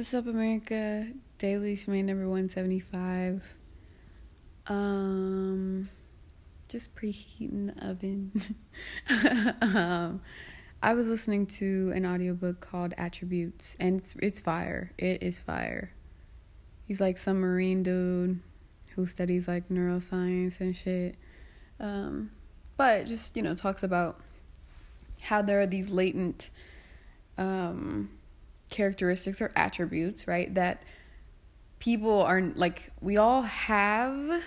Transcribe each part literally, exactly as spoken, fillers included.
What's up, America? Daily Shemay number one seventy-five. Um, just preheating the oven. um, I was listening to an audiobook called Attributes, and it's it's fire. It is fire. He's like some marine dude who studies like neuroscience and shit. Um, but just, you know, talks about how there are these latent um characteristics or attributes, right, that people are, like, we all have,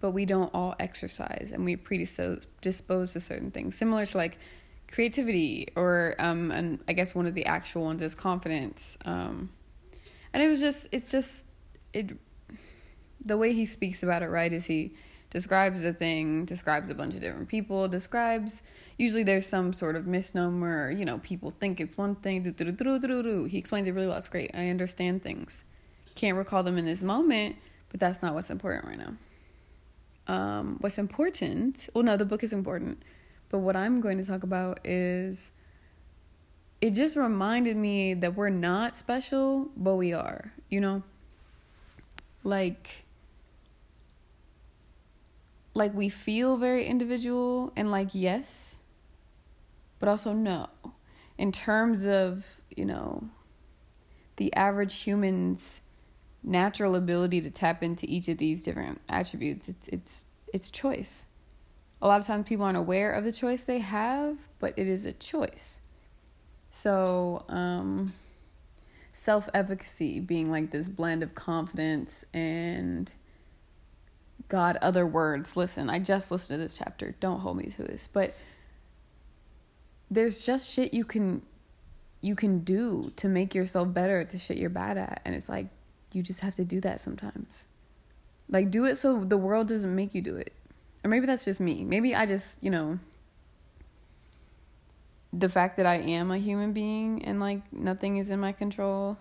but we don't all exercise, and we're predisposed to certain things, similar to like creativity or um and I guess one of the actual ones is confidence. Um and it was just it's just it the way he speaks about it, right, is he describes a thing, describes a bunch of different people, describes, usually there's some sort of misnomer, you know, people think it's one thing, do, do, do, do, do. He explains it really well, it's great, I understand things, can't recall them in this moment, but that's not what's important right now. Um, what's important, well no, the book is important, but what I'm going to talk about is, it just reminded me that we're not special, but we are, you know, like, like we feel very individual and like, yes, but also no. In terms of, you know, the average human's natural ability to tap into each of these different attributes, it's it's it's choice. A lot of times people aren't aware of the choice they have, but it is a choice. So um, self-efficacy being like this blend of confidence and God, other words. Listen, I just listened to this chapter. Don't hold me to this. But there's just shit you can you can do to make yourself better at the shit you're bad at. And it's like, you just have to do that sometimes. Like, do it so the world doesn't make you do it. Or maybe that's just me. Maybe I just, you know, the fact that I am a human being and, like, nothing is in my control,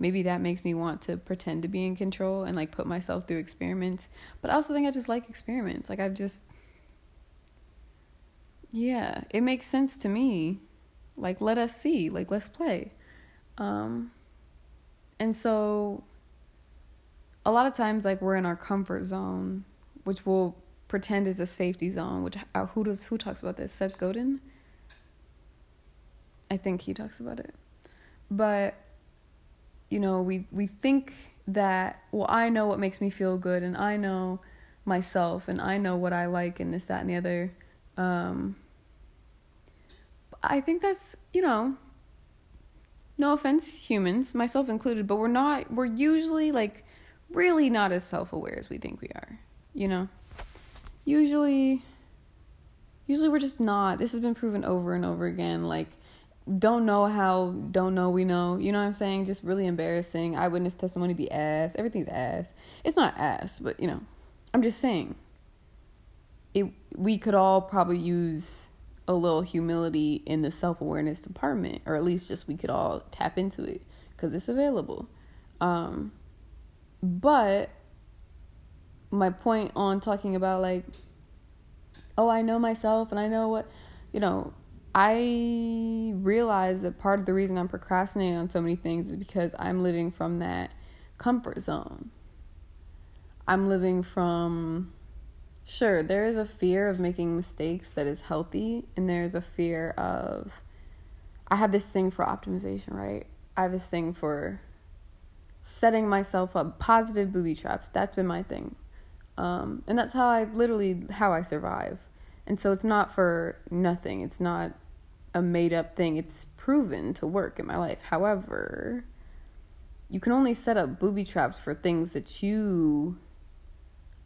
maybe that makes me want to pretend to be in control and, like, put myself through experiments. But I also think I just like experiments. Like, I've just, yeah, it makes sense to me. Like, let us see. Like, let's play. Um, and so a lot of times, like, we're in our comfort zone, which we'll pretend is a safety zone, which uh, who does, who talks about this? Seth Godin? I think he talks about it. But you know, we, we think that, well, I know what makes me feel good, and I know myself, and I know what I like, and this, that, and the other. Um, I think that's, you know, no offense, humans, myself included, but we're not, we're usually, like, really not as self-aware as we think we are, you know? Usually, usually we're just not. This has been proven over and over again, like, don't know how, don't know we know, you know what I'm saying? Just really embarrassing. Eyewitness testimony be ass. Everything's ass. It's not ass, but, you know, I'm just saying. It. We could all probably use a little humility in the self-awareness department, or at least just we could all tap into it, because it's available. Um, but my point on talking about, like, oh, I know myself, and I know what, you know, I realize that part of the reason I'm procrastinating on so many things is because I'm living from that comfort zone. I'm living from, sure, there is a fear of making mistakes that is healthy, and there's a fear of, I have this thing for optimization, right? I have this thing for setting myself up, positive booby traps. That's been my thing. Um, and that's how I, literally how I survive. And so it's not for nothing. It's not a made-up thing. It's proven to work in my life. However, you can only set up booby traps for things that you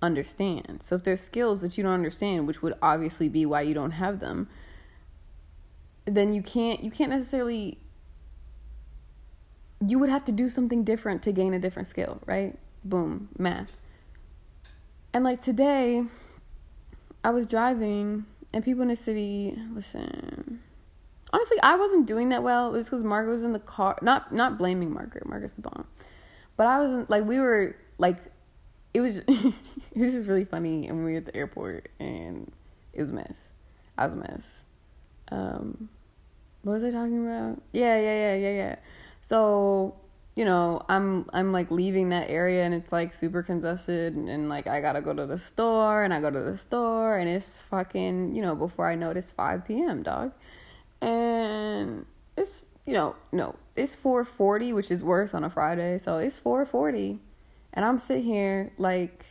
understand. So if there's skills that you don't understand, which would obviously be why you don't have them, then you can't, you can't necessarily, you would have to do something different to gain a different skill, right? Boom, math. And like today, I was driving, and people in the city, listen, honestly, I wasn't doing that well. It was because Margaret was in the car, not not blaming Margaret, Margaret's the bomb, but I wasn't, like, we were, like, it was, it was just really funny, and we were at the airport, and it was a mess, I was a mess, um, what was I talking about, yeah, yeah, yeah, yeah, yeah, So, you know, I'm I'm like leaving that area and it's like super congested, and, and like I gotta go to the store, and I go to the store, and it's fucking, you know, before I know it, it's five p.m. dog, and it's, you know, no, it's four forty, which is worse on a Friday. So it's four forty, and I'm sitting here like,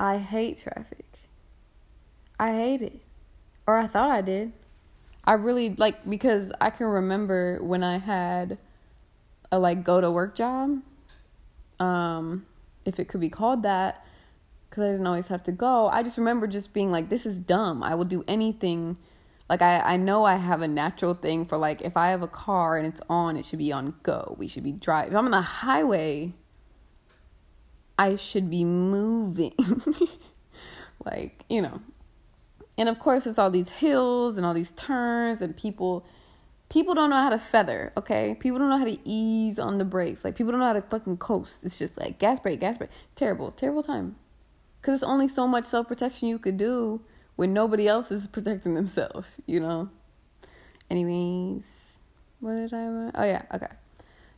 I hate traffic. I hate it. Or I thought I did. I really, like, because I can remember when I had a, like, go-to-work job, um, if it could be called that, because I didn't always have to go. I just remember just being like, this is dumb. I will do anything. Like, I, I know I have a natural thing for, like, if I have a car and it's on, it should be on go. We should be driving. If I'm on the highway, I should be moving. Like, you know. And of course, it's all these hills and all these turns, and people, people don't know how to feather, okay? People don't know how to ease on the brakes. Like, people don't know how to fucking coast. It's just like, gas brake, gas brake. Terrible, terrible time. Because it's only so much self-protection you could do when nobody else is protecting themselves, you know? Anyways, what did I want? Oh, yeah, okay.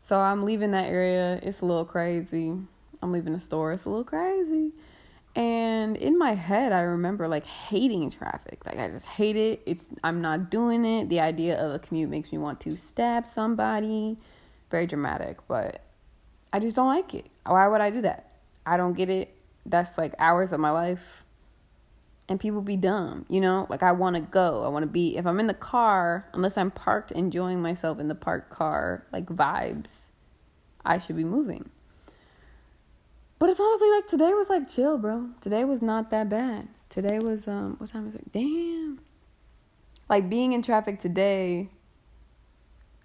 So I'm leaving that area. It's a little crazy. I'm leaving the store. It's a little crazy. And in my head, I remember, like, hating traffic. Like, I just hate it. It's, I'm not doing it. The idea of a commute makes me want to stab somebody. Very dramatic, but I just don't like it. Why would I do that? I don't get it. That's, like, hours of my life. And people be dumb, you know? Like, I want to go. I want to be... If I'm in the car, unless I'm parked, enjoying myself in the parked car, like, vibes, I should be moving. But it's honestly, like, today was, like, chill, bro. Today was not that bad. Today was, um, what time is it? Damn. Like, being in traffic today,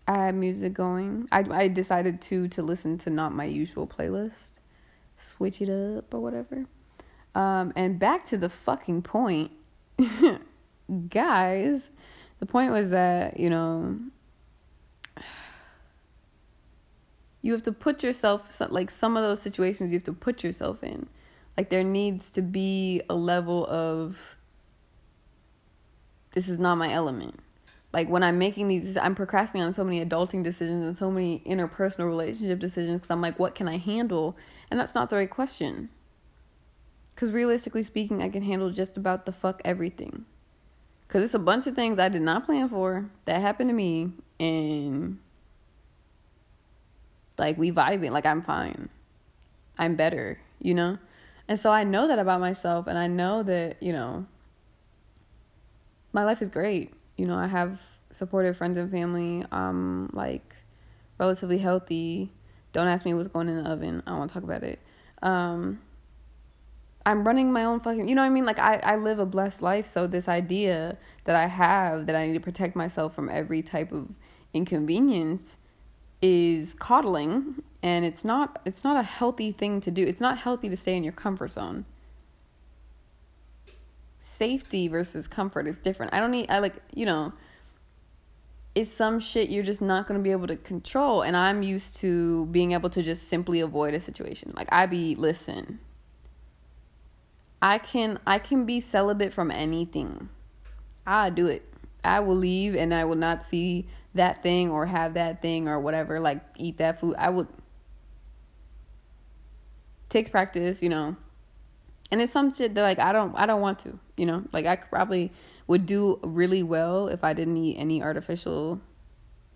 I had music going. I, I decided to, to listen to not my usual playlist. Switch it up or whatever. Um, and back to the fucking point. Guys, the point was that, you know... You have to put yourself, like, some of those situations you have to put yourself in. Like, there needs to be a level of, this is not my element. Like, when I'm making these, I'm procrastinating on so many adulting decisions and so many interpersonal relationship decisions because I'm like, what can I handle? And that's not the right question. Because realistically speaking, I can handle just about the fuck everything. Because it's a bunch of things I did not plan for that happened to me, and... like, we vibing, like, I'm fine. I'm better, you know? And so I know that about myself, and I know that, you know, my life is great. You know, I have supportive friends and family. Um, like, relatively healthy. Don't ask me what's going in the oven. I don't want to talk about it. Um, I'm running my own fucking, you know what I mean? Like, I, I live a blessed life, so this idea that I have that I need to protect myself from every type of inconvenience is coddling, and it's not it's not a healthy thing to do. It's not healthy to stay in your comfort zone. Safety versus comfort is different. I don't need I like, you know, it's some shit you're just not going to be able to control, and I'm used to being able to just simply avoid a situation. Like, I be listen. I can I can be celibate from anything. I do it. I will leave and I will not see that thing or have that thing or whatever, like, eat that food. I would take practice, you know, and it's some shit that, like, I don't, I don't want to, you know, like, I probably would do really well if I didn't eat any artificial,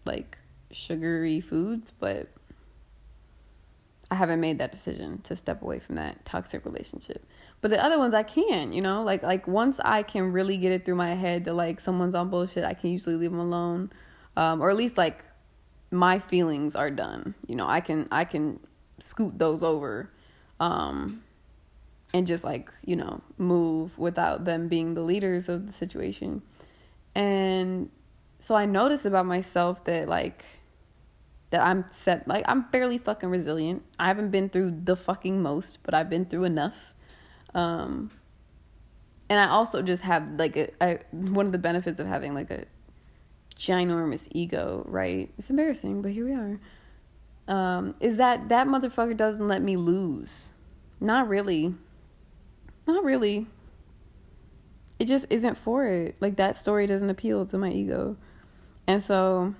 like, sugary foods, but I haven't made that decision to step away from that toxic relationship. But the other ones I can, you know, like, like once I can really get it through my head that, like, someone's on bullshit, I can usually leave them alone. Um, or at least, like, my feelings are done. You know, I can I can scoot those over um, and just, like, you know, move without them being the leaders of the situation. And so I noticed about myself that, like, that I'm set, like, I'm fairly fucking resilient. I haven't been through the fucking most, but I've been through enough. Um, and I also just have, like, a, I, one of the benefits of having, like, a ginormous ego, right? It's embarrassing, but here we are. Um, is that that motherfucker doesn't let me lose. Not really. Not really. It just isn't for it. Like, that story doesn't appeal to my ego. And so,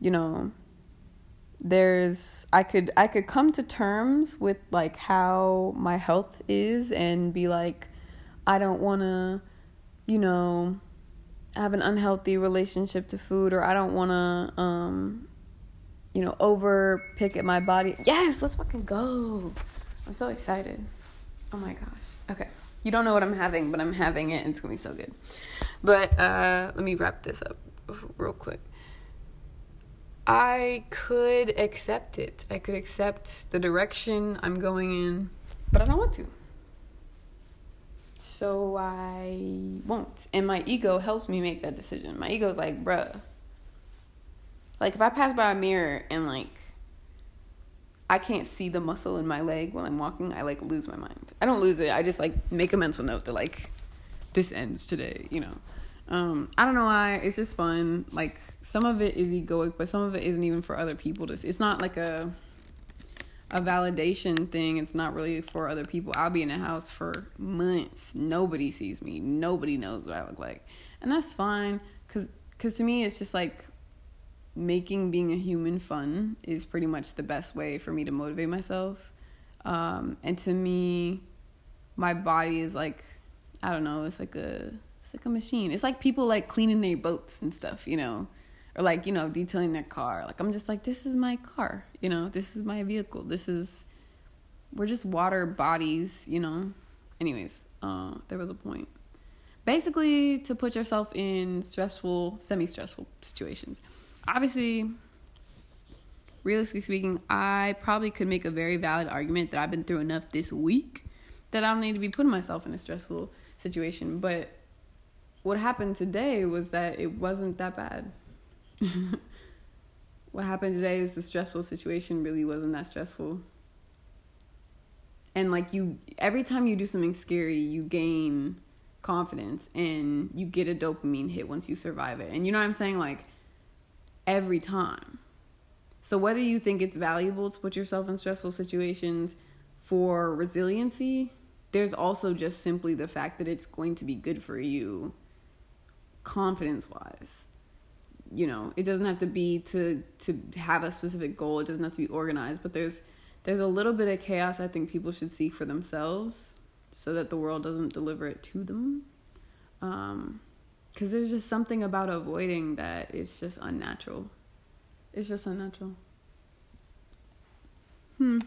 you know, there's I could I could come to terms with like how my health is and be like, I don't want to, you know, have an unhealthy relationship to food, or I don't want to, um, you know, over pick at my body. Yes, let's fucking go. I'm so excited. Oh my gosh. Okay. You don't know what I'm having, but I'm having it and it's going to be so good. But uh, let me wrap this up real quick. I could accept it. I could accept the direction I'm going in, but I don't want to. So I won't. And my ego helps me make that decision. My ego's like, bruh. Like, if I pass by a mirror and, like, I can't see the muscle in my leg while I'm walking, I, like, lose my mind. I don't lose it. I just, like, make a mental note that, like, this ends today, you know. Um, I don't know why. It's just fun. Like, some of it is egoic, but some of it isn't even for other people to see. It's not, like, a... a validation thing. It's not really for other people. I'll be in a house for months. Nobody sees me. Nobody knows what I look like. And that's fine. Cause, cause to me, it's just like making being a human fun is pretty much the best way for me to motivate myself. Um, and to me, my body is like, I don't know. It's like a, it's like a machine. It's like people like cleaning their boats and stuff, you know? Or like, you know, detailing their car. Like, I'm just like, this is my car, you know, this is my vehicle. This is, we're just water bodies, you know. Anyways, uh, there was a point. Basically, to put yourself in stressful, semi-stressful situations. Obviously, realistically speaking, I probably could make a very valid argument that I've been through enough this week that I don't need to be putting myself in a stressful situation. But what happened today was that it wasn't that bad. What happened today is the stressful situation really wasn't that stressful. And like you, every time you do something scary, you gain confidence and you get a dopamine hit once you survive it. And you know what I'm saying? Like every time. So whether you think it's valuable to put yourself in stressful situations for resiliency, there's also just simply the fact that it's going to be good for you confidence-wise. You know, it doesn't have to be to, to have a specific goal. It doesn't have to be organized. But there's there's a little bit of chaos I think people should seek for themselves so that the world doesn't deliver it to them. Um, because there's just something about avoiding that it's just unnatural. It's just unnatural. Hmm.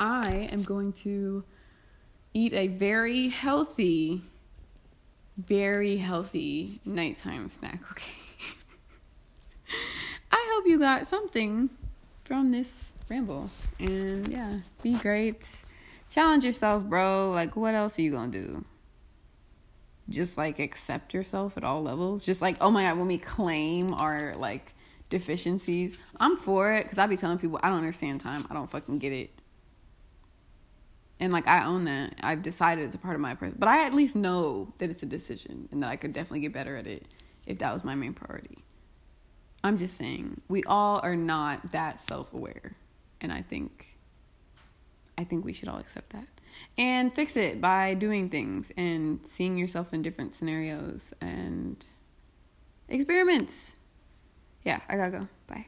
I am going to eat a very healthy... very healthy nighttime snack, okay? I hope you got something from this ramble. And yeah, be great. Challenge yourself, bro. Like, what else are you gonna do? Just, like, accept yourself at all levels? Just, like, oh my God, when we claim our, like, deficiencies. I'm for it, because I be telling people, I don't understand time. I don't fucking get it. And, like, I own that. I've decided it's a part of my person. But I at least know that it's a decision and that I could definitely get better at it if that was my main priority. I'm just saying, we all are not that self-aware. And I think, I think we should all accept that. And fix it by doing things and seeing yourself in different scenarios and experiments. Yeah, I gotta go. Bye.